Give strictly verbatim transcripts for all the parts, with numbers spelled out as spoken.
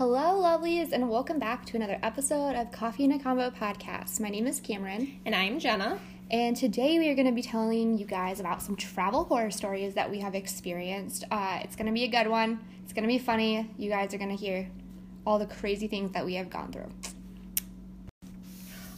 Hello, lovelies, and welcome back to another episode of Coffee and a Combo Podcast. My name is Cameron. And I'm Jenna. And today we are going to be telling you guys about some travel horror stories that we have experienced. Uh, it's going to be a good one. It's going to be funny. You guys are going to hear all the crazy things that we have gone through.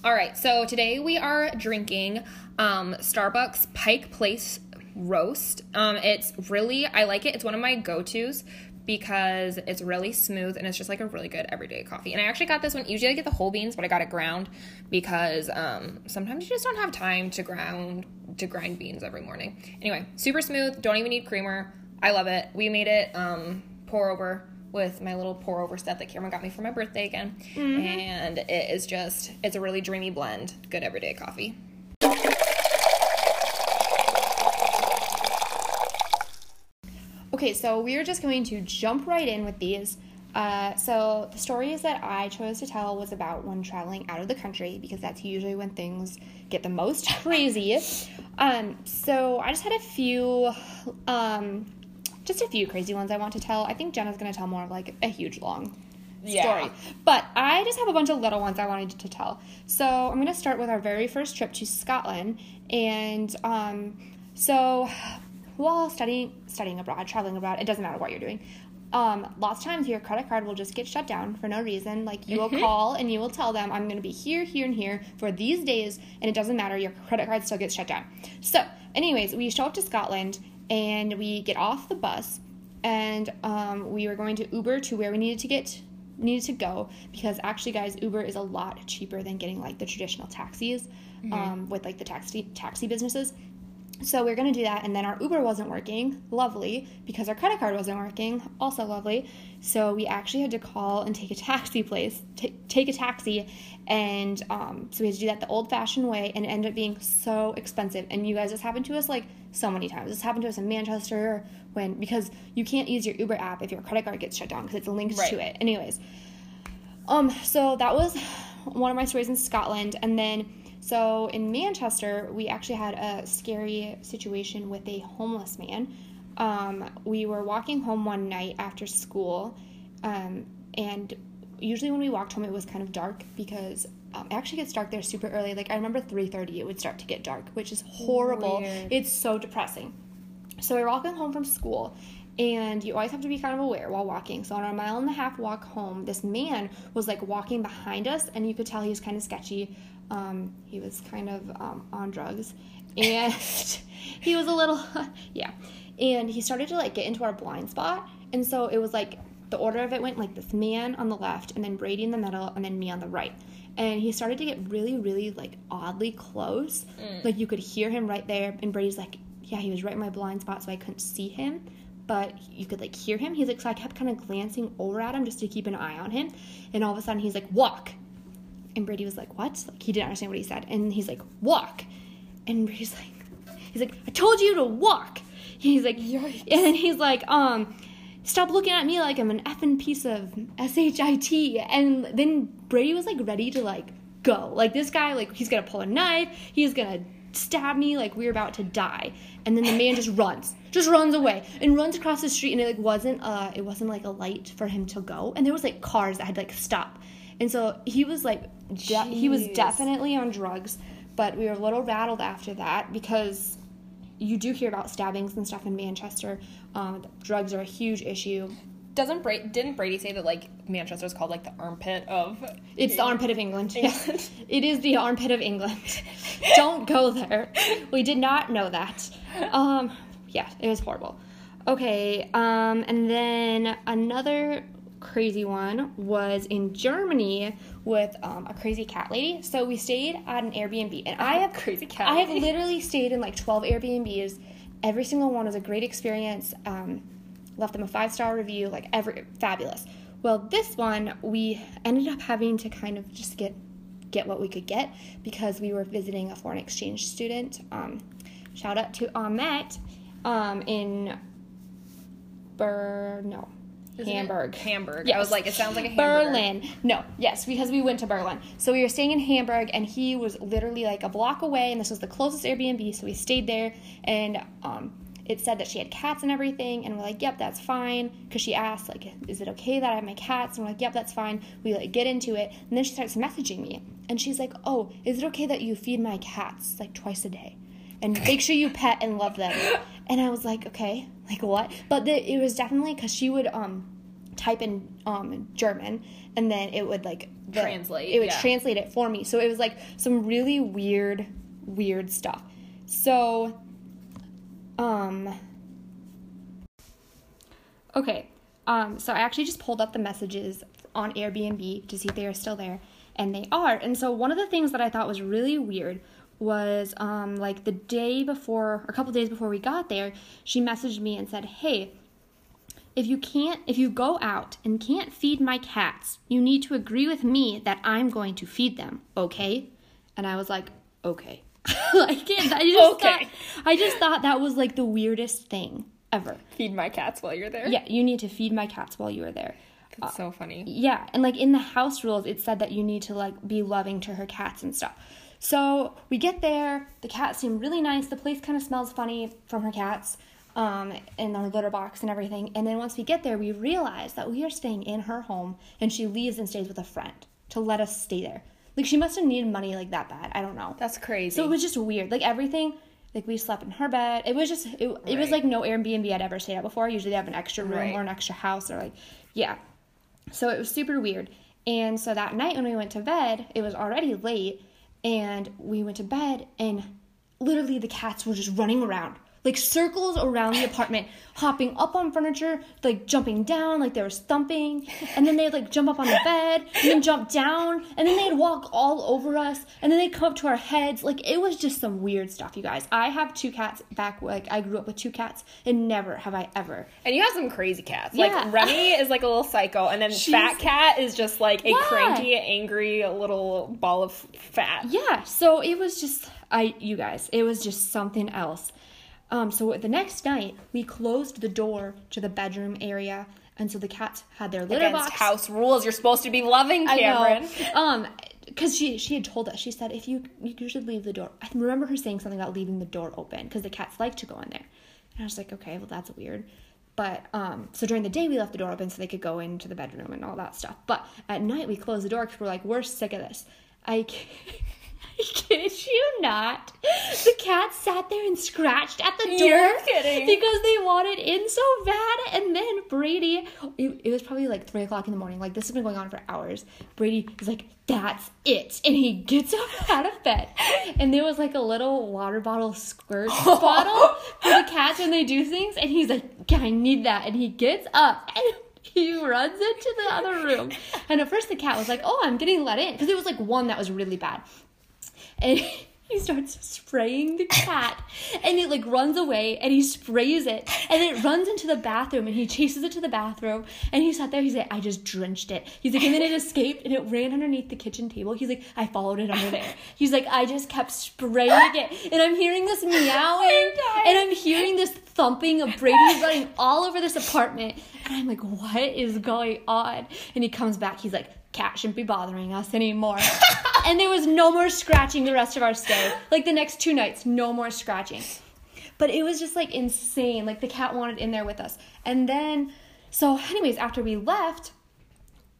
All right, so today we are drinking um, Starbucks Pike Place Roast. Um, it's really, I like it. It's one of my go-tos, because it's really smooth and it's just like a really good everyday coffee. And I actually got this one. Usually I get the whole beans, but I got it ground because um, sometimes you just don't have time to ground to grind beans every morning. Anyway, super smooth. Don't even need creamer. I love it. We made it um, pour over with my little pour over stuff that Cameron got me for my birthday again. Mm-hmm. And it is just, it's a really dreamy blend. Good everyday coffee. Okay, so we are just going to jump right in with these. Uh, so the stories that I chose to tell was about when traveling out of the country, because that's usually when things get the most crazy. Um, so I just had a few, um, just a few crazy ones I want to tell. I think Jenna's going to tell more of like a huge long yeah. story. But I just have a bunch of little ones I wanted to tell. So I'm going to start with our very first trip to Scotland. And um, so... While studying studying abroad, traveling abroad, it doesn't matter what you're doing. Um, lots of times your credit card will just get shut down for no reason. Like, you will call and you will tell them, I'm going to be here, here, and here for these days, and it doesn't matter. Your credit card still gets shut down. So, anyways, we show up to Scotland, and we get off the bus, and um, we were going to Uber to where we needed to get needed to go, because actually, guys, Uber is a lot cheaper than getting, like, the traditional taxis mm-hmm. um, with, like, the taxi taxi businesses. So we were going to do that, and then our Uber wasn't working, lovely, because our credit card wasn't working, also lovely. So we actually had to call and take a taxi place, t- take a taxi, and um, so we had to do that the old-fashioned way, and it ended up being so expensive. And you guys, this happened to us, like, so many times. This happened to us in Manchester, when because you can't use your Uber app if your credit card gets shut down, because it's linked right. to it. Anyways, um, so that was one of my stories in Scotland, and then... So in Manchester, we actually had a scary situation with a homeless man. Um, we were walking home one night after school, um, and usually when we walked home, it was kind of dark because um, it actually gets dark there super early. Like, I remember three thirty, it would start to get dark, which is horrible. Weird. It's so depressing. So we were walking home from school, and you always have to be kind of aware while walking. So on our mile and a half walk home, this man was, like, walking behind us, and you could tell he was kind of sketchy. Um, he was kind of um, on drugs, and he was a little, yeah. And he started to, like, get into our blind spot, and so it was, like, the order of it went, like, this man on the left, and then Brady in the middle, and then me on the right. And he started to get really, really, like, oddly close. Mm. Like, you could hear him right there, and Brady's like, yeah, he was right in my blind spot, so I couldn't see him. But you could, like, hear him. He's like, so I kept kind of glancing over at him just to keep an eye on him. And all of a sudden, he's like, walk. And Brady was like, what? Like, he didn't understand what he said. And he's like, walk. And Brady's like, he's like, I told you to walk. And he's like, yikes. And then he's like, um, stop looking at me like I'm an effing piece of shit. And then Brady was, like, ready to, like, go. Like, this guy, like, he's going to pull a knife. He's going to stab me, like, we're about to die. And then the man just runs just runs away and runs across the street, and it, like, wasn't uh it wasn't like a light for him to go, and there was, like, cars that had, like, stop. And so he was like de- he was definitely on drugs. But we were a little rattled after that, because you do hear about stabbings and stuff in Manchester. Um drugs are a huge issue. Doesn't Brady, didn't Brady say that, like, Manchester is called, like, the armpit of... It's the armpit of England. England. Yeah. It is the armpit of England. Don't go there. We did not know that. Um, yeah, it was horrible. Okay, um, and then another crazy one was in Germany with um, a crazy cat lady. So we stayed at an Airbnb, and I have crazy cat. I have literally stayed in, like, twelve Airbnbs. Every single one was a great experience. Um, left them a five-star review, like, every, fabulous. Well, this one, we ended up having to kind of just get get what we could get, because we were visiting a foreign exchange student. Um, shout out to Ahmet um, in Ber- no, Isn't Hamburg. Hamburg. Yes. I was like, it sounds like a hamburger. Berlin. No, yes, because we went to Berlin. So we were staying in Hamburg, and he was literally, like, a block away, and this was the closest Airbnb, so we stayed there, and um, it said that she had cats and everything, and we're like, yep, that's fine, because she asked, like, is it okay that I have my cats? And we're like, yep, that's fine. We, like, get into it, and then she starts messaging me, and she's like, oh, is it okay that you feed my cats, like, twice a day? And make sure you pet and love them. And I was like, okay, like, what? But the, it was definitely because she would um type in um German, and then it would, like, the, translate. It would yeah. translate it for me. So it was, like, some really weird, weird stuff. So, um, okay, um, so I actually just pulled up the messages on Airbnb to see if they are still there, and they are. And so one of the things that I thought was really weird was, um, like, the day before, or a couple days before we got there, she messaged me and said, hey, if you can't, if you go out and can't feed my cats, you need to agree with me that I'm going to feed them, okay? And I was like, okay. Like, I just okay. thought, I just thought that was, like, the weirdest thing ever. Feed my cats while you're there? Yeah, you need to feed my cats while you are there. That's uh, so funny. Yeah, and, like, in the house rules, it said that you need to, like, be loving to her cats and stuff. So we get there. The cats seem really nice. The place kind of smells funny from her cats, um, and their litter box and everything. And then once we get there, we realize that we are staying in her home, and she leaves and stays with a friend to let us stay there. Like, she must have needed money, like, that bad. I don't know. That's crazy. So it was just weird. Like, everything, like, we slept in her bed. It was just, it, right. it was, like, no Airbnb I'd ever stayed at before. Usually they have an extra room right. or an extra house or, like, yeah. So it was super weird. And so that night when we went to bed, it was already late, and we went to bed, and literally the cats were just running around. Like, circles around the apartment, hopping up on furniture, like, jumping down, like, they were thumping. And then they'd, like, jump up on the bed, and then jump down, and then they'd walk all over us, and then they'd come up to our heads. Like, it was just some weird stuff, you guys. I have two cats back, like, I grew up with two cats, and never have I ever. And you have some crazy cats. Yeah. Like, Remy is, like, a little psycho, and then she's, Fat Cat is just, like, a yeah. cranky, angry little ball of fat. Yeah, so it was just, I, you guys, it was just something else. Um, so the next night, we closed the door to the bedroom area, and so the cats had their litter box. Against house rules, you're supposed to be loving, Cameron. I know. Because um, she, she had told us, she said, if you, you should leave the door. I remember her saying something about leaving the door open, because the cats like to go in there. And I was like, okay, well, that's weird. But, um, so during the day, we left the door open so they could go into the bedroom and all that stuff. But at night, we closed the door, because we're like, we're sick of this. I can't. I kid you not. The cats sat there and scratched at the door. You're kidding. Because they wanted in so bad. And then Brady, it, it was probably like three o'clock in the morning. Like, this has been going on for hours. Brady is like, that's it. And he gets up out of bed. And there was like a little water bottle squirt bottle for the cats when they do things. And he's like, I need that. And he gets up and he runs into the other room. And at first the cat was like, oh, I'm getting let in. Because it was like one that was really bad. And he starts spraying the cat, and it, like, runs away, and he sprays it, and it runs into the bathroom, and he chases it to the bathroom, and he sat there, he's like, I just drenched it. He's like, and then it escaped, and it ran underneath the kitchen table. He's like, I followed it under there. He's like, I just kept spraying it, and I'm hearing this meowing, and I'm hearing this thumping of Brady running all over this apartment, and I'm like, what is going on? And he comes back, he's like, cat shouldn't be bothering us anymore. And there was no more scratching the rest of our stay. Like, the next two nights, no more scratching. But it was just, like, insane. Like, the cat wanted in there with us. And then, so anyways, after we left,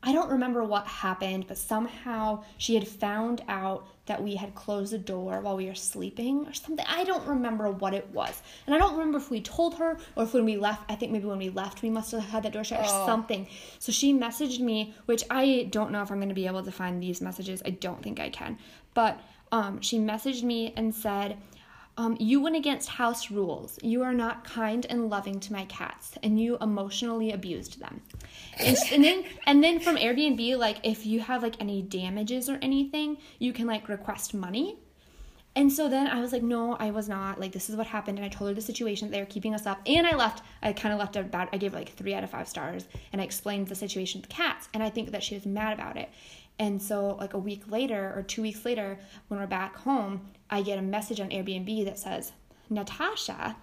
I don't remember what happened, but somehow she had found out that we had closed the door while we were sleeping or something. I don't remember what it was. And I don't remember if we told her or if when we left, I think maybe when we left, we must have had that door shut oh. or something. So she messaged me, which I don't know if I'm going to be able to find these messages. I don't think I can. But um, she messaged me and said, um, you went against house rules. You are not kind and loving to my cats, and you emotionally abused them. And, and then and then from Airbnb, like, if you have, like, any damages or anything, you can, like, request money. And so then I was like, no, I was not. Like, this is what happened. And I told her the situation. They were keeping us up. And I left. I kind of left about, I gave, like, three out of five stars. And I explained the situation with the cats. And I think that she was mad about it. And so, like, a week later or two weeks later, when we're back home, I get a message on Airbnb that says, Natasha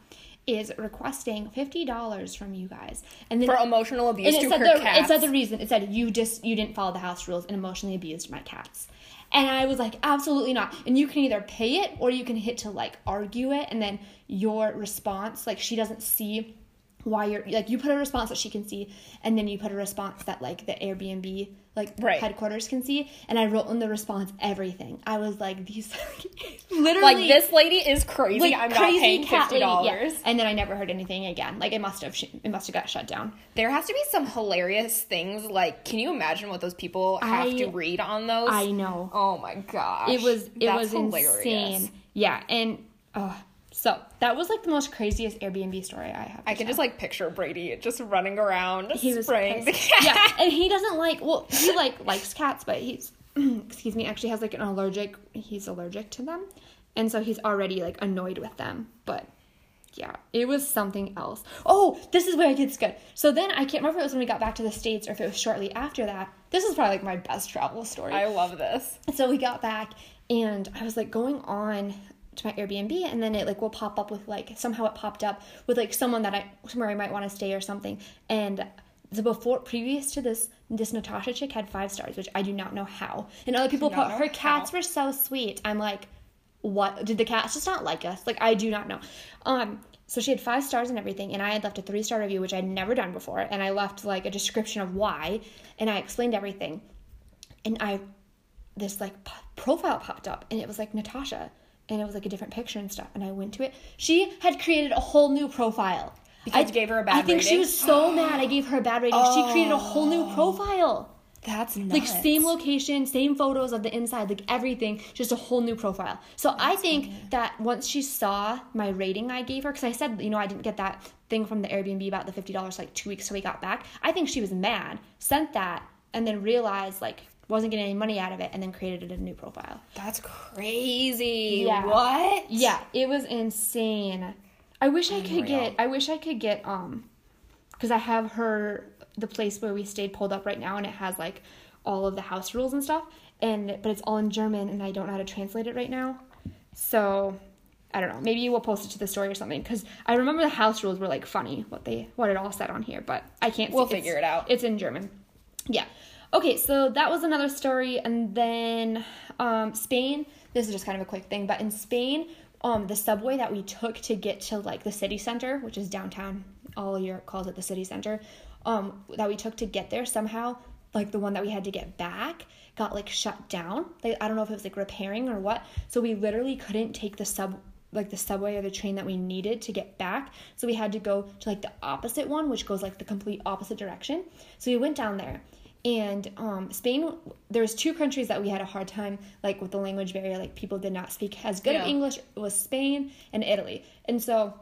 is requesting fifty dollars from you guys. And then for emotional abuse to her the, cats. It said the reason. It said, you just, you didn't follow the house rules and emotionally abused my cats. And I was like, absolutely not. And you can either pay it or you can hit to, like, argue it. And then your response, like, she doesn't see why you're, like, you put a response that she can see. And then you put a response that, like, the Airbnb, like, right. headquarters can see. And I wrote in the response everything. I was like, these, like, literally. Like, this lady is crazy. Like, I'm crazy not paying fifty dollars. Yeah. And then I never heard anything again. Like, it must have, it must have got shut down. There has to be some hilarious things. Like, can you imagine what those people have I, to read on those? I know. Oh, my gosh. It was, it That's was hilarious. Insane. Yeah. And, oh. So, that was, like, the most craziest Airbnb story I have. I can just, like, picture Brady just running around, he spraying the cat. Yeah, and he doesn't like, well, he, like, likes cats, but he's, excuse me, actually has, like, an allergic, he's allergic to them. And so he's already, like, annoyed with them. But, yeah, it was something else. Oh, this is where it gets good. So then, I can't remember if it was when we got back to the States or if it was shortly after that. This is probably, like, my best travel story. I love this. So, we got back, and I was, like, going on to my Airbnb, and then it, like, will pop up with, like, somehow it popped up with, like, someone that I, somewhere I might want to stay or something, and the before, previous to this, this Natasha chick had five stars, which I do not know how, and other people put, her cats were so sweet. I'm like, what, did the cats just not like us? Like, I do not know. Um, so she had five stars and everything, and I had left a three-star review, which I'd never done before, and I left, like, a description of why, and I explained everything, and I, this, like, p- profile popped up, and it was, like, Natasha. And it was, like, a different picture and stuff. And I went to it. She had created a whole new profile. Because I, you gave her a bad rating? I think rating. She was so mad I gave her a bad rating. Oh, she created a whole new profile. That's nuts. Like, same location, same photos of the inside, like, everything. Just a whole new profile. So that's I think funny. That once she saw my rating I gave her, because I said, you know, I didn't get that thing from the Airbnb about the fifty dollars, like, two weeks till we got back. I think she was mad, sent that, and then realized, like, wasn't getting any money out of it, and then created a new profile. That's crazy. Yeah. What? Yeah, it was insane. I wish Unreal. I could get, I wish I could get, um, because I have her, the place where we stayed pulled up right now, and it has, like, all of the house rules and stuff, and, but it's all in German, and I don't know how to translate it right now, so, I don't know, maybe we'll post it to the story or something, because I remember the house rules were, like, funny, what they, what it all said on here, but I can't see. We'll figure it out. It's in German. Yeah. Okay, so that was another story, and then um, Spain, this is just kind of a quick thing, but in Spain, um, the subway that we took to get to, like, the city center, which is downtown, all Europe calls it the city center, um, that we took to get there somehow, like, the one that we had to get back got, like, shut down. Like, I don't know if it was, like, repairing or what, so we literally couldn't take the sub, like, the subway or the train that we needed to get back, so we had to go to, like, the opposite one, which goes, like, the complete opposite direction, so we went down there. And um, Spain, there's two countries that we had a hard time, like, with the language barrier. Like, people did not speak as good yeah. of English. It was Spain and Italy. And so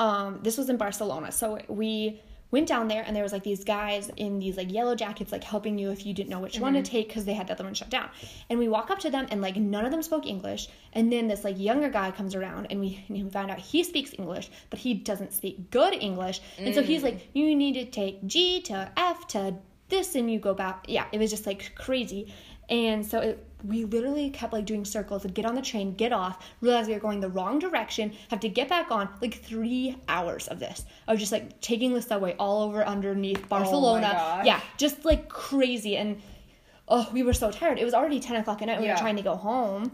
um, this was in Barcelona. So we went down there, and there was, like, these guys in these, like, yellow jackets, like, helping you if you didn't know which mm-hmm. one to take, because they had the other one shut down. And we walk up to them, and, like, none of them spoke English. And then this, like, younger guy comes around, and we, and we found out he speaks English, but he doesn't speak good English. Mm. And so he's like, you need to take G to F to this, and you go back. Yeah, it was just, like, crazy. And so it, we literally kept, like, doing circles and get on the train, get off, realize we were going the wrong direction, have to get back on, like, three hours of this. I was just, like, taking the subway all over underneath Barcelona. Oh my gosh. Yeah, just, like, crazy. And oh, we were so tired. It was already ten o'clock at night. We yeah. were trying to go home.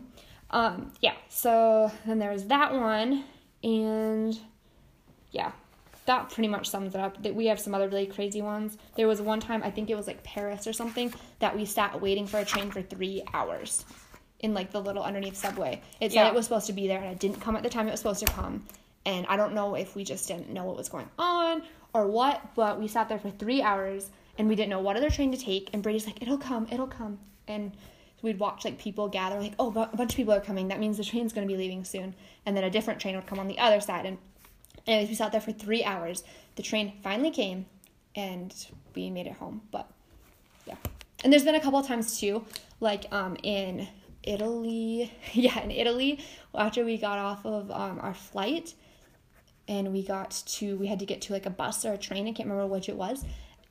Um, yeah, so then there was that one. And yeah. That pretty much sums it up. That we have some other really crazy ones. There was one time, I think it was, like, Paris or something, that we sat waiting for a train for three hours in, like, the little underneath subway. It said yeah. it was supposed to be there, and it didn't come at the time it was supposed to come. And I don't know if we just didn't know what was going on or what, but we sat there for three hours, and we didn't know what other train to take. And Brady's like, it'll come, it'll come. And we'd watch, like, people gather, like, oh, a bunch of people are coming. That means the train's going to be leaving soon. And then a different train would come on the other side, and anyways, we sat there for three hours. The train finally came, and we made it home. But, yeah. And there's been a couple of times, too, like, um, in Italy. Yeah, in Italy, after we got off of um, our flight, and we got to, we had to get to, like, a bus or a train. I can't remember which it was.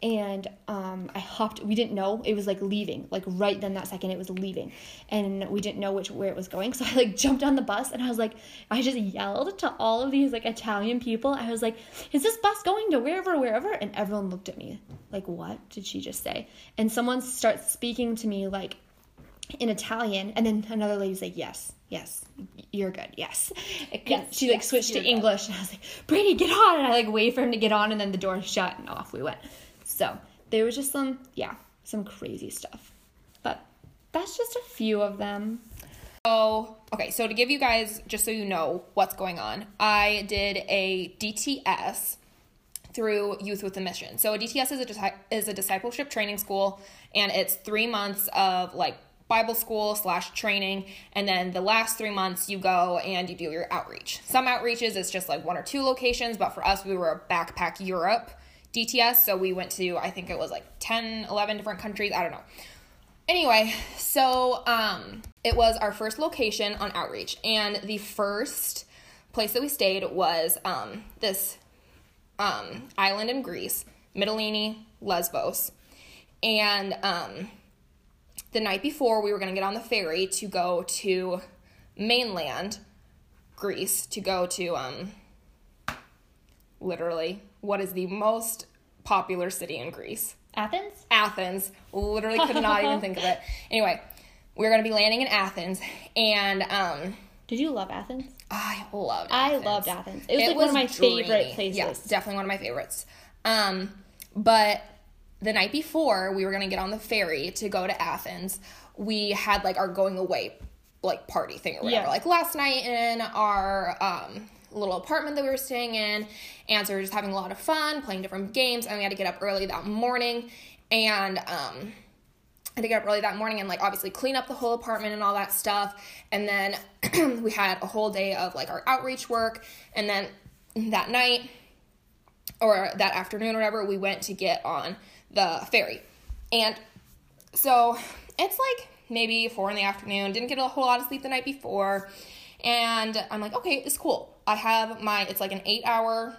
And um, I hopped, we didn't know, it was like leaving, like right then that second it was leaving, and we didn't know which where it was going. So I like jumped on the bus and I was like, I just yelled to all of these like Italian people. I was like, is this bus going to wherever, wherever? And everyone looked at me like, what did she just say? And someone starts speaking to me like in Italian, and then another lady's like, yes, yes, you're good, yes. yes she like yes, switched to English, good. And I was like, Brady, get on. And I like waved for him to get on, and then the door shut and off we went. So there was just some, yeah, some crazy stuff. But that's just a few of them. Oh, okay. So to give you guys, just so you know what's going on, I did a D T S through Youth With a Mission. So a D T S is a, is a discipleship training school, and it's three months of like Bible school slash training, and then the last three months you go and you do your outreach. Some outreaches it's just like one or two locations, but for us we were a backpack Europe D T S, so we went to, I think it was like ten, eleven different countries, I don't know. Anyway, so um, it was our first location on outreach, and the first place that we stayed was um, this um, island in Greece, Mytilene, Lesbos, and um, the night before we were going to get on the ferry to go to mainland Greece, to go to um, literally... what is the most popular city in Greece? Athens? Athens. Literally could not even think of it. Anyway, we we're going to be landing in Athens, and um did you love Athens? I loved Athens. I loved Athens. It was, it like was one of my dreamy. favorite places. Yes, definitely one of my favorites. Um but the night before we were going to get on the ferry to go to Athens, we had like our going away like party thing or whatever. Yeah. Like last night in our um little apartment that we were staying in, and so we were just having a lot of fun playing different games, and we had to get up early that morning, and um I had to get up early that morning and like obviously clean up the whole apartment and all that stuff, and then we had a whole day of like our outreach work, and then that night or that afternoon or whatever we went to get on the ferry. And so it's like maybe four in the afternoon, didn't get a whole lot of sleep the night before, and I'm like, okay, it's cool. I have my, it's like an eight hour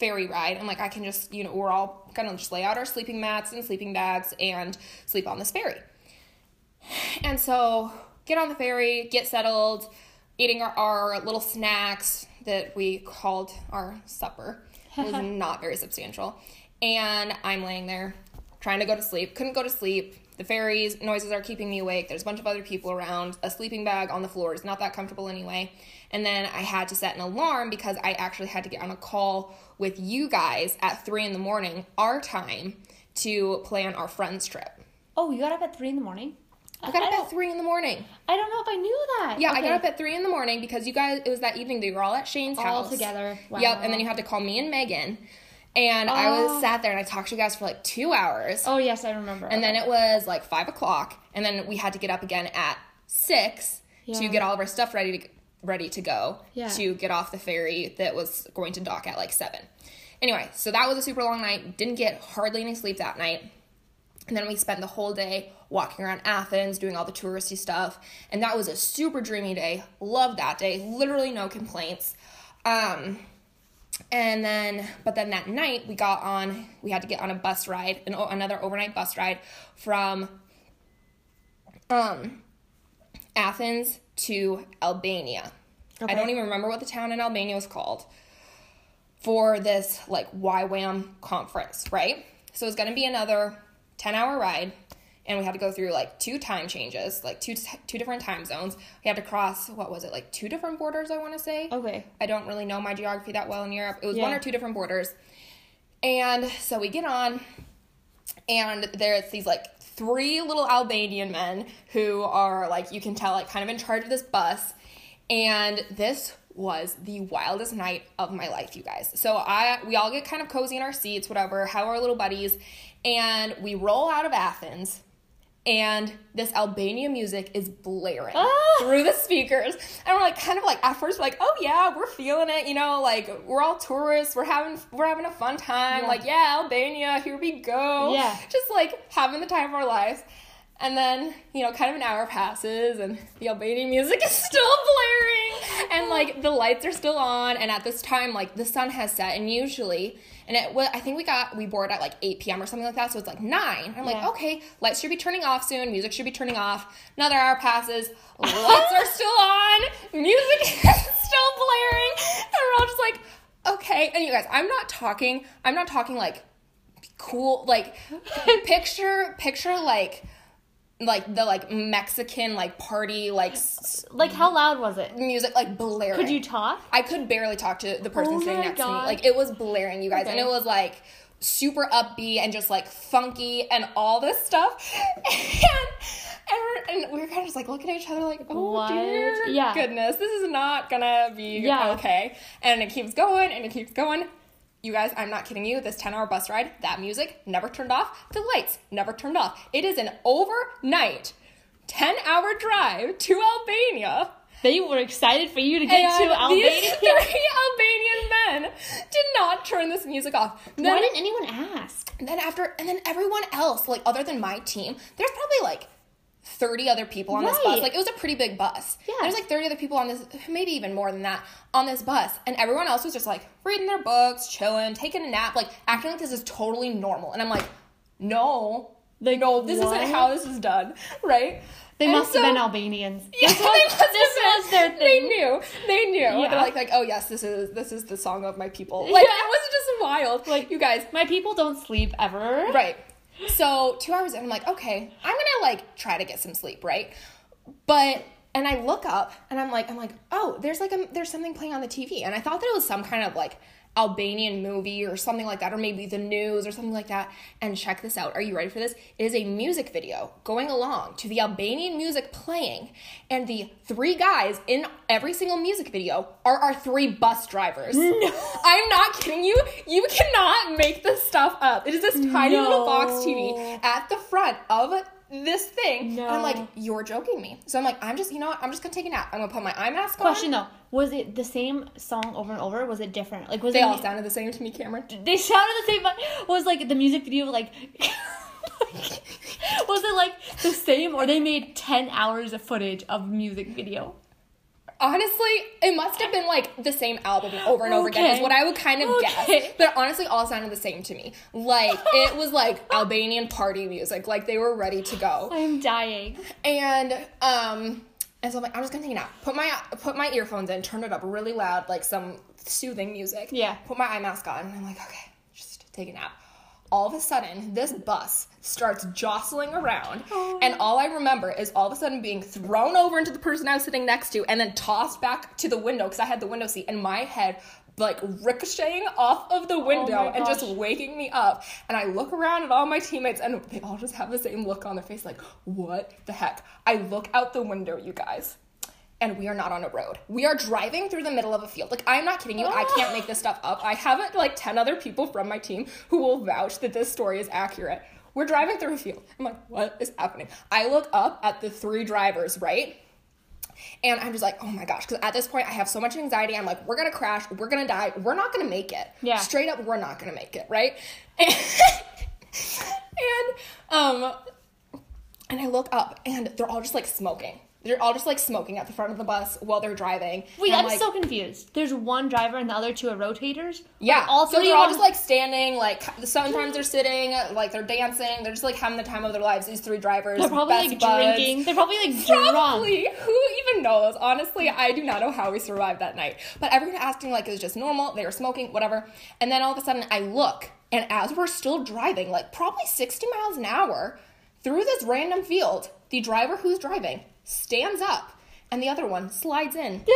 ferry ride. I'm like, I can just, you know, we're all going to just lay out our sleeping mats and sleeping bags and sleep on this ferry. And so get on the ferry, get settled, eating our, our little snacks that we called our supper. It was not very substantial. And I'm laying there trying to go to sleep. Couldn't go to sleep. The ferry's noises are keeping me awake. There's a bunch of other people around. A sleeping bag on the floor is not that comfortable anyway. And then I had to set an alarm because I actually had to get on a call with you guys at three in the morning, our time, to plan our friend's trip. Oh, you got up at three in the morning? I got I up at three in the morning. I don't know if I knew that. Yeah, okay. I got up at three in the morning because you guys, it was that evening that you were all at Shane's all house. All together. Wow. Yep, and then you had to call me and Megan. And oh. I was sat there and I talked to you guys for like two hours. Oh, yes, I remember. And okay. Then it was like five o'clock. And then we had to get up again at six yeah. to get all of our stuff ready to ready to go yeah. to get off the ferry that was going to dock at like seven. Anyway, so that was a super long night. Didn't get hardly any sleep that night. And then we spent the whole day walking around Athens, doing all the touristy stuff. And that was a super dreamy day. Loved that day. Literally no complaints. Um... And then, but then that night we got on, we had to get on a bus ride, an, another overnight bus ride from um, Athens to Albania. Okay. I don't even remember what the town in Albania was called for this like YWAM conference, right? So it was going to be another ten hour ride, and we had to go through like two time changes, like two two different time zones. We had to cross, what was it, like two different borders, I want to say. Okay. I don't really know my geography that well in Europe. It was yeah. one or two different borders. And so we get on, and there's these like three little Albanian men who are like, you can tell, like kind of in charge of this bus. And this was the wildest night of my life, you guys. So I we all get kind of cozy in our seats, whatever, have our little buddies, and we roll out of Athens. And this Albanian music is blaring oh. through the speakers. And we're like, kind of like, at first we're like, oh yeah, we're feeling it, you know, like we're all tourists, we're having we're having a fun time, yeah. like yeah, Albania, here we go. Yeah. Just like having the time of our lives. And then, you know, kind of an hour passes, and the Albanian music is still blaring, and, like, the lights are still on, and at this time, like, the sun has set, and usually, and it was, I think we got, we boarded at, like, eight p.m. or something like that, so it's, like, nine. And I'm yeah. like, okay, lights should be turning off soon, music should be turning off. Another hour passes, lights are still on, music is still blaring, and we're all just like, okay. And you guys, I'm not talking, I'm not talking, like, cool, like, picture, picture, like... like the like Mexican like party like s- like how loud was it? Music like blaring. Could you talk? I could barely talk to the person oh sitting next God. to me. Like it was blaring, you guys, okay. and it was like super upbeat and just like funky and all this stuff. and, and, and we were kind of just like looking at each other like, oh what? dear yeah. goodness, this is not gonna be yeah. okay. And it keeps going and it keeps going. You guys, I'm not kidding you. This ten-hour bus ride, that music never turned off. The lights never turned off. It is an overnight ten-hour drive to Albania. They were excited for you to get and to Albania. These three Albanian men did not turn this music off. Then, why didn't anyone ask? And then after, and then everyone else, like other than my team, there's probably like thirty other people on right. this bus. Like, it was a pretty big bus. Yeah. There's, like, thirty other people on this, maybe even more than that, on this bus. And everyone else was just, like, reading their books, chilling, taking a nap, like, acting like this is totally normal. And I'm like, no. Like, no, this what? isn't how this is done. Right? They and must so, have been Albanians. Yeah, That's what, they must this have been. was their thing. They knew. They knew. Yeah. They're like, like, oh, yes, this is this is the song of my people. Like, yeah. It was just wild. Like, you guys. My people don't sleep ever. Right. So, two hours in, I'm like, okay, I'm going to, like, try to get some sleep, right? But, and I look up, and I'm like, I'm like, oh, there's, like, a, there's something playing on the T V. And I thought that it was some kind of, like, Albanian movie or something like that, or maybe the news or something like that. And check this out. Are you ready for this? It is a music video going along to the Albanian music playing, and the three guys in every single music video are our three bus drivers. No. I'm not kidding you. You cannot make this stuff up. It is this tiny no. little box T V at the front of this thing. No. And I'm like, you're joking me. So I'm like, I'm just, you know what? I'm just going to take a nap. I'm going to put my eye mask on. Question though. Was it the same song over and over? Was it different? Like, was They it all mu- sounded the same to me, Cameron. They sounded the same, but was, like, the music video, like, was it, like, the same? Or they made ten hours of footage of music video? Honestly, it must have been, like, the same album over and over okay. again is what I would kind of okay. guess. But honestly, all sounded the same to me. Like, it was, like, Albanian party music. Like, they were ready to go. I'm dying. And, um... And so I'm like, I'm just going to take a nap. Put my put my earphones in, turn it up really loud, like some soothing music. Yeah. Put my eye mask on, and I'm like, okay, just take a nap. All of a sudden, this bus starts jostling around, oh. and all I remember is all of a sudden being thrown over into the person I was sitting next to and then tossed back to the window because I had the window seat, and my head, like, ricocheting off of the window oh and just waking me up. And I look around at all my teammates, and they all just have the same look on their face, like, what the heck? I look out the window, you guys, and we are not on a road. We are driving through the middle of a field. Like, I'm not kidding you. I can't make this stuff up. I have, like, ten other people from my team who will vouch that this story is accurate. We're driving through a field. I'm like, what is happening? I look up at the three drivers, right? And I'm just like, oh my gosh, because at this point I have so much anxiety. I'm like, we're going to crash. We're going to die. We're not going to make it. Yeah. Straight up, we're not going to make it, right? And, and, um, and I look up, and they're all just, like, smoking. They're all just, like, smoking at the front of the bus while they're driving. Wait, I'm, I'm like, so confused. There's one driver and the other two are rotators? Yeah. Like, all so they're all just, like, standing. Like, sometimes they're sitting. Like, they're dancing. They're just, like, having the time of their lives. These three drivers. They're probably, best like, buds. drinking. They're probably, like, drunk. Probably. Who even knows? Honestly, I do not know how we survived that night. But everyone acting like it was just normal. They were smoking, whatever. And then all of a sudden, I look. And as we're still driving, like, probably sixty miles an hour through this random field, the driver who's driving stands up, and the other one slides in. Yeah.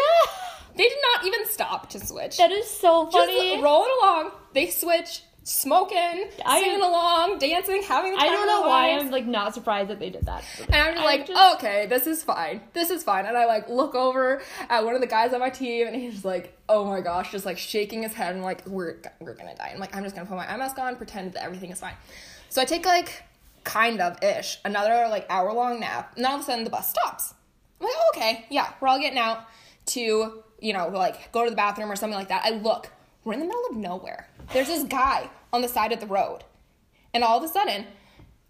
They did not even stop to switch. That is so funny. Just rolling along, they switch, smoking, I, singing along, dancing, having the time I don't know why I'm, like, not surprised that they did that. And I'm just like, just... okay, this is fine. This is fine. And I, like, look over at one of the guys on my team, and he's like, oh my gosh, just, like, shaking his head, and, like, we're, we're gonna die. I'm like, I'm just gonna put my eye mask on, pretend that everything is fine. So I take, like, kind of ish another like hour long nap, and all of a sudden the bus stops. I'm like, oh, okay, yeah, we're all getting out to, you know, like, go to the bathroom or something like that. I look, we're in the middle of nowhere. There's this guy on the side of the road, and all of a sudden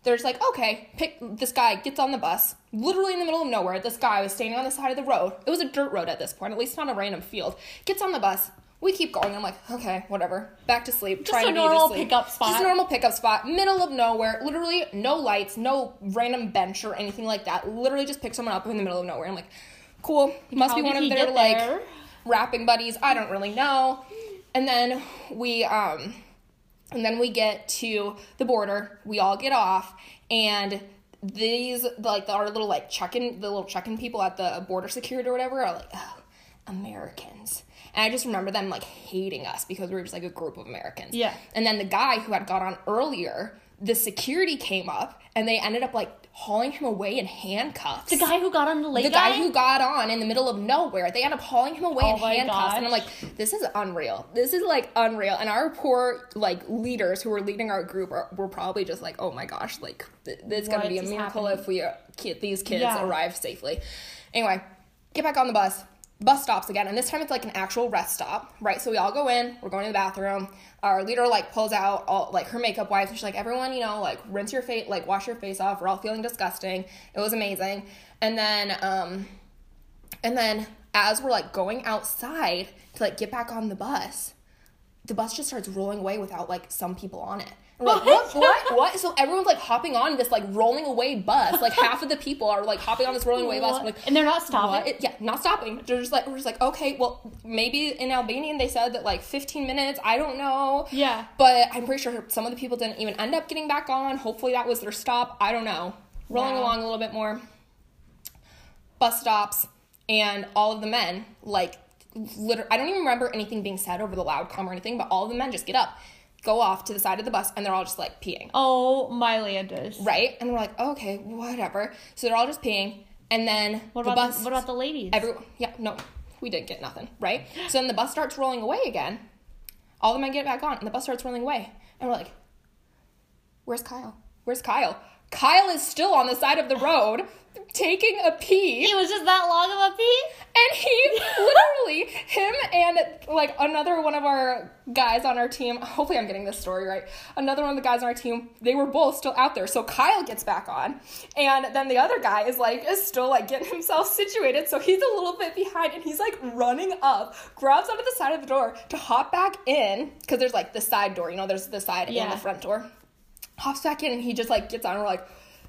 There's like, okay, pick this guy gets on the bus, literally in the middle of nowhere. This guy was standing on the side of the road. It was a dirt road at this point, at least not a random field. Gets on the bus. We keep going. I'm like, okay, whatever. Back to sleep. Just trying a to normal sleep. pickup spot. Just a normal pickup spot. Middle of nowhere. Literally no lights, no random bench or anything like that. Literally just pick someone up in the middle of nowhere. I'm like, cool. Must How be one of their, like, there? rapping buddies. I don't really know. And then we, um... And then we get to the border. We all get off, and these like our little like check-in, the little check-in people at the border security or whatever are like, oh, Americans. And I just remember them like hating us because we were just like a group of Americans. Yeah. And then the guy who had got on earlier, the security came up, and they ended up like hauling him away in handcuffs. The guy who got on the late The guy, guy who got on in the middle of nowhere. They end up hauling him away oh in handcuffs. Gosh. And I'm like, this is unreal. This is, like, unreal. And our poor, like, leaders who were leading our group are, were probably just like, oh, my gosh, like, th- it's going to be a miracle happening? if we uh, kid, these kids yeah. arrive safely. Anyway, get back on the bus. Bus stops again, and this time it's like an actual rest stop, right? So we all go in, we're going to the bathroom. Our leader like pulls out all like her makeup wipes, and she's like, everyone, you know, like rinse your face, like wash your face off. We're all feeling disgusting. It was amazing. And then, um, and then as we're like going outside to like get back on the bus, the bus just starts rolling away without like some people on it. And we're like, what, what, what? So everyone's, like, hopping on this, like, rolling away bus. Like, half of the people are, like, hopping on this rolling away bus. Like, and they're not stopping. It, yeah, not stopping. They're just like, we're just like, okay, well, maybe in Albanian they said that, like, fifteen minutes. I don't know. Yeah. But I'm pretty sure some of the people didn't even end up getting back on. Hopefully that was their stop. I don't know. Rolling wow. along a little bit more. Bus stops. And all of the men, like, literally, I don't even remember anything being said over the loud comm or anything, but all of the men just get up, go off to the side of the bus, and they're all just, like, peeing. Oh, my landers. Right? And we're like, okay, whatever. So they're all just peeing, and then what the bus... The, what about the ladies? Everyone, yeah, no, we didn't get nothing, right? So then the bus starts rolling away again. All the men get back on, and the bus starts rolling away. And we're like, where's Kyle? Where's Kyle? Kyle is still on the side of the road taking a pee. It was just that long of a pee? And he literally, him and like another one of our guys on our team, hopefully I'm getting this story right, another one of the guys on our team, they were both still out there. So Kyle gets back on, and then the other guy is like, is still like getting himself situated. So he's a little bit behind, and he's like running up, grabs onto the side of the door to hop back in, because there's like the side door, you know, there's the side yeah. and the front door. Hops back in, and he just, like, gets on, and we're like,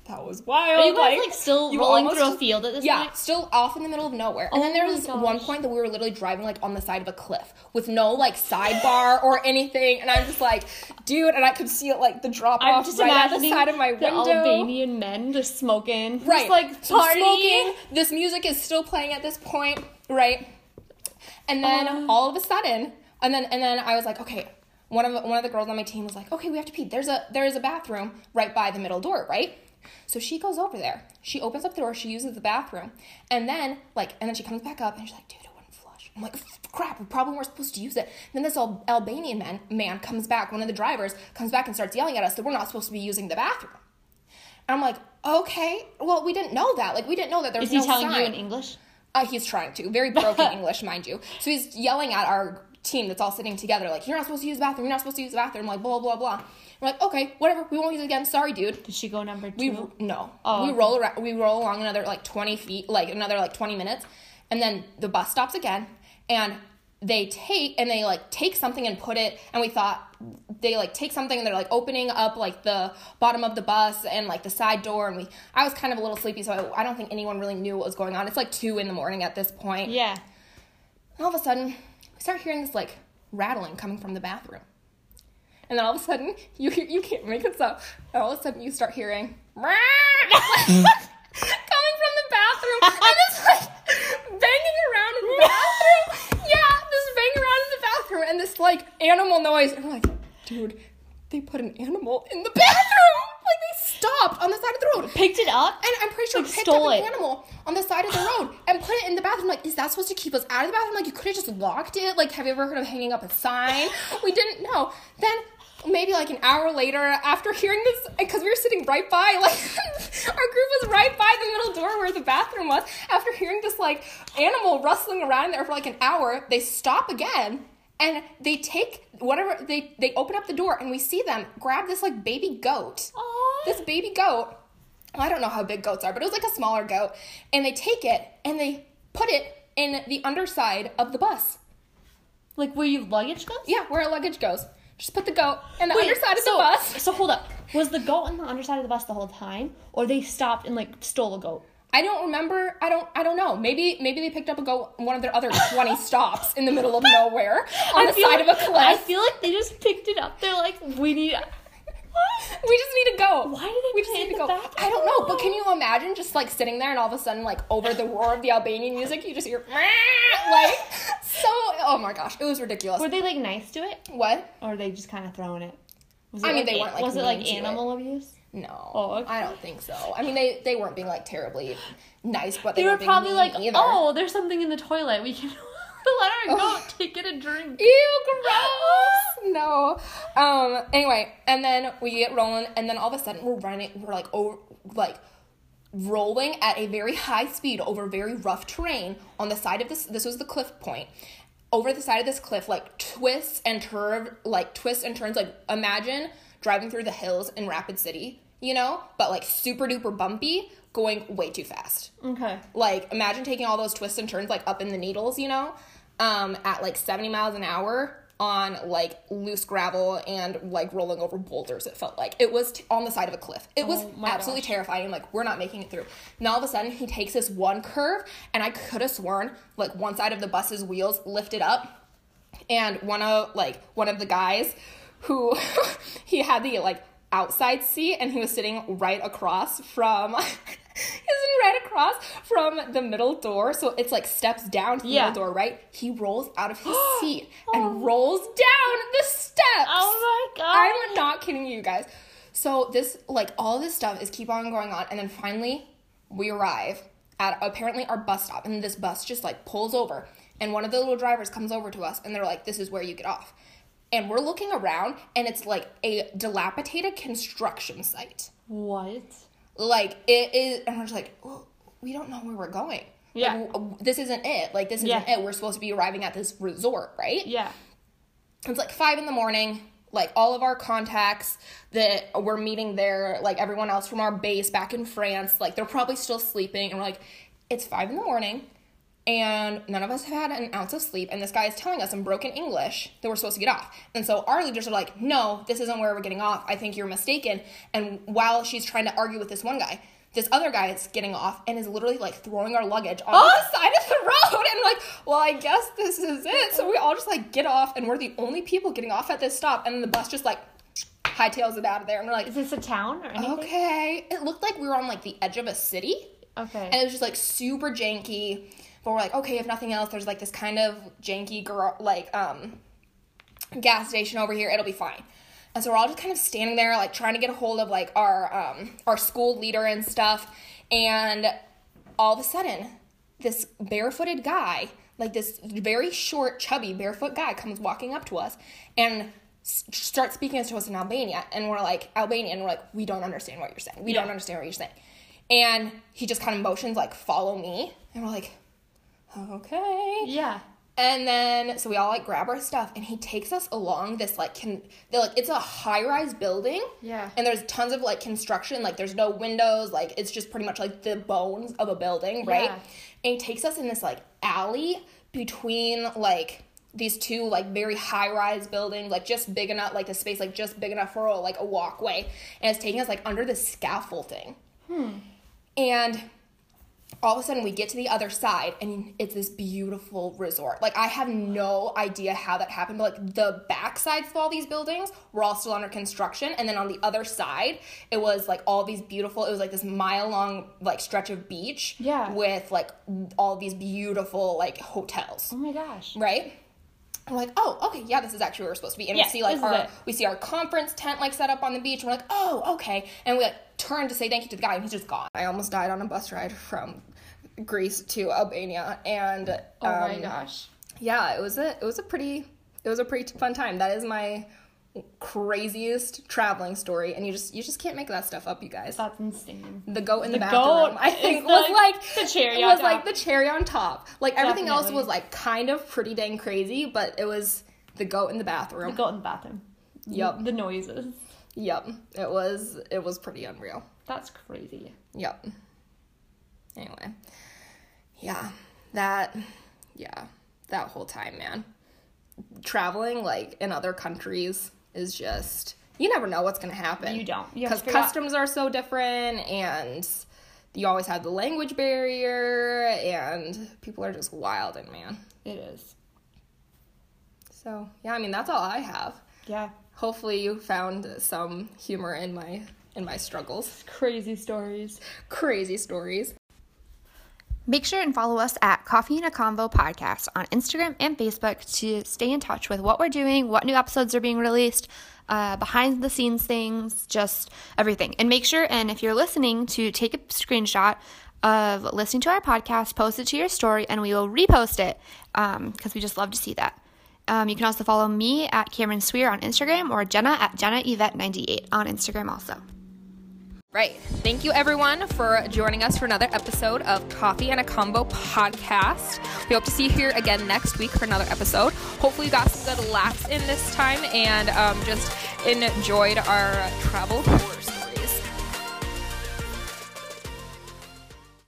that was wild. Are you guys, like, like still rolling almost, through a field at this yeah, point? Yeah, still off in the middle of nowhere. And oh then there was gosh. one point that we were literally driving, like, on the side of a cliff with no, like, sidebar or anything. And I'm just like, dude, and I could see, it like, the drop-off right at the side of my window. I'm just imagining the Albanian men just smoking. Right. Just, like, partying. Smoking. This music is still playing at this point, right? And then um, all of a sudden, and then and then I was like, okay, One of one of the girls on my team was like, okay, we have to pee. There's a there is a bathroom right by the middle door, right? So she goes over there. She opens up the door. She uses the bathroom. And then, like, and then she comes back up, and she's like, dude, it wouldn't flush. I'm like, crap, we probably weren't supposed to use it. And then this Al- Albanian man, man comes back, one of the drivers, comes back and starts yelling at us that we're not supposed to be using the bathroom. And I'm like, okay, well, we didn't know that. Like, we didn't know that there was no sign. Is he telling you in English? Uh, he's trying to. Very broken English, mind you. So he's yelling at our team that's all sitting together, like, you're not supposed to use the bathroom, you're not supposed to use the bathroom, like, blah, blah, blah. We're like, okay, whatever, we won't use it again, sorry, dude. Did she go number two? We, no. Oh. We roll around, we roll along another, like, twenty feet, like, another, like, twenty minutes, and then the bus stops again, and they take, and they, like, take something and put it, and we thought, they, like, take something, and they're, like, opening up, like, the bottom of the bus and, like, the side door, and we, I was kind of a little sleepy, so I, I don't think anyone really knew what was going on. It's, like, two in the morning at this point. Yeah. And all of a sudden, we start hearing this, like, rattling coming from the bathroom. And then all of a sudden, you hear, you can't make this up. And all of a sudden, you start hearing, coming from the bathroom. And this, like, banging around in the bathroom. Yeah, this banging around in the bathroom. And this, like, animal noise. And we're like, dude, they put an animal in the bathroom. Like, they stopped on the side of the road. Picked it up? And I'm pretty sure like, picked stole up an it. animal on the side of the road and put it in the bathroom. Like, is that supposed to keep us out of the bathroom? Like, you could have just locked it. Like, have you ever heard of hanging up a sign? We didn't know. Then, maybe, like, an hour later, after hearing this, because we were sitting right by, like, our group was right by the middle door where the bathroom was. After hearing this, like, animal rustling around there for, like, an hour, they stop again. And they take whatever, they, they open up the door, and we see them grab this, like, baby goat. Aww. this baby goat. Well, I don't know how big goats are, but it was like a smaller goat. And they take it and they put it in the underside of the bus. Like where your luggage goes? Yeah, where our luggage goes. Just put the goat in the Wait, underside of so, the bus. So hold up. Was the goat in the underside of the bus the whole time? Or they stopped and like stole a goat? I don't remember. I don't I don't know. Maybe maybe they picked up a goat one of their other twenty stops in the middle of nowhere on I the side like, of a cliff. I feel like they just picked it up. They're like, we need a- What? We just need to go. Why did we just need to go? I don't know, but can you imagine just like sitting there and all of a sudden, like over the roar of the Albanian music, you just hear like so. Oh my gosh, it was ridiculous. Were they like nice to it? What? Or were they just kind of throwing it? Was it I mean, like, they weren't like. Was it like animal it? abuse? No, oh, okay. I don't think so. I mean, they, they weren't being like terribly nice, but they, they were probably like, either. oh, there's something in the toilet. We can let her go. Take it a drink. Ew, gross. No. Um, anyway, and then we get rolling, and then all of a sudden we're running, we're like over, like rolling at a very high speed over very rough terrain on the side of this. This was the cliff point. Over the side of this cliff, like twists and turns, like twists and turns. Like imagine driving through the hills in Rapid City, you know, but like super duper bumpy, going way too fast. Okay. Like imagine taking all those twists and turns, like up in the needles, you know, um, at like seventy miles an hour. On, like, loose gravel and, like, rolling over boulders, it felt like. It was t- on the side of a cliff. It was oh absolutely gosh. terrifying. Like, we're not making it through. And all of a sudden, he takes this one curve, and I could have sworn, like, one side of the bus's wheels lifted up, and one of, like, one of the guys who, he had the, like, outside seat, and he was sitting right across from... Isn't right across from the middle door, so it's like steps down to the yeah. middle door, right? He rolls out of his seat and oh. rolls down the steps. Oh my god! I'm not kidding you guys. So this, like, all this stuff is keep on going on, and then finally we arrive at apparently our bus stop, and this bus just like pulls over, and one of the little drivers comes over to us, and they're like, "This is where you get off," and we're looking around, and it's like a dilapidated construction site. What? Like, it is, and we're just like, oh, we don't know where we're going. Yeah. Like, this isn't it. Like, this isn't yeah. it. We're supposed to be arriving at this resort, right? Yeah. It's like five in the morning. Like, all of our contacts that we're meeting there, like, everyone else from our base back in France, like, they're probably still sleeping. And we're like, it's five in the morning, and none of us have had an ounce of sleep. And this guy is telling us in broken English that we're supposed to get off. And so our leaders are like, no, this isn't where we're getting off. I think you're mistaken. And while she's trying to argue with this one guy, this other guy is getting off and is literally, like, throwing our luggage on oh! the side of the road. And like, well, I guess this is it. So we all just, like, get off. And we're the only people getting off at this stop. And the bus just, like, hightails it out of there. And we're like. Is this a town or anything? Okay. It looked like we were on, like, the edge of a city. Okay. And it was just, like, super janky. But we're like, okay, if nothing else, there's, like, this kind of janky, gar- like, um, gas station over here. It'll be fine. And so we're all just kind of standing there, like, trying to get a hold of, like, our, um, our school leader and stuff. And all of a sudden, this barefooted guy, like, this very short, chubby, barefoot guy comes walking up to us and s- starts speaking to us in Albania. And we're like, Albanian. We're like, we don't understand what you're saying. We yeah. don't understand what you're saying. And he just kind of motions, like, follow me. And we're like... okay. Yeah. And then, so we all, like, grab our stuff, and he takes us along this, like, can, like it's a high-rise building. Yeah. And there's tons of, like, construction. Like, there's no windows. Like, it's just pretty much, like, the bones of a building, right? Yeah. And he takes us in this, like, alley between, like, these two, like, very high-rise buildings, like, just big enough, like, the space, like, just big enough for, like, a walkway. And it's taking us, like, under the scaffolding. Hmm. And... all of a sudden, we get to the other side, and it's this beautiful resort. Like, I have no idea how that happened, but, like, the back sides of all these buildings were all still under construction, and then on the other side, it was, like, all these beautiful, it was, like, this mile-long, like, stretch of beach yeah. with, like, all these beautiful, like, hotels. Oh, my gosh. Right? I'm like, oh, okay, yeah, this is actually where we're supposed to be. And yes, we see, like, our, we see our conference tent, like, set up on the beach, and we're like, oh, okay, and we, like, turn to say thank you to the guy, and he's just gone. I almost died on a bus ride from Greece to Albania, and um, oh my gosh, yeah, it was a it was a pretty it was a pretty fun time. That is my craziest traveling story, and you just you just can't make that stuff up, you guys. That's insane. The goat in the, the bathroom, goat I think, the, was like the cherry. It was on top. like the cherry on top. Like everything Definitely. else was like kind of pretty dang crazy, but it was the goat in the bathroom. The goat in the bathroom. Yep. The noises. Yep. It was, it was pretty unreal. That's crazy. Yep. Anyway. Yeah. That, yeah. That whole time, man. Traveling, like, in other countries is just, you never know what's going to happen. You don't. Because customs out. are so different, and you always have the language barrier, and people are just wild, and man. It is. So, yeah, I mean, that's all I have. Yeah. Hopefully you found some humor in my in my struggles. Crazy stories. Crazy stories. Make sure and follow us at Coffee and a Convo Podcast on Instagram and Facebook to stay in touch with what we're doing, what new episodes are being released, uh, behind the scenes things, just everything. And make sure, and if you're listening, to take a screenshot of listening to our podcast, post it to your story, and we will repost it um, because we just love to see that. Um, you can also follow me at Cameron Sweer on Instagram, or Jenna at Jenna Evette ninety-eight on Instagram also. Right. Thank you, everyone, for joining us for another episode of Coffee and a Combo Podcast. We hope to see you here again next week for another episode. Hopefully you got some good laughs in this time, and um, just enjoyed our travel course.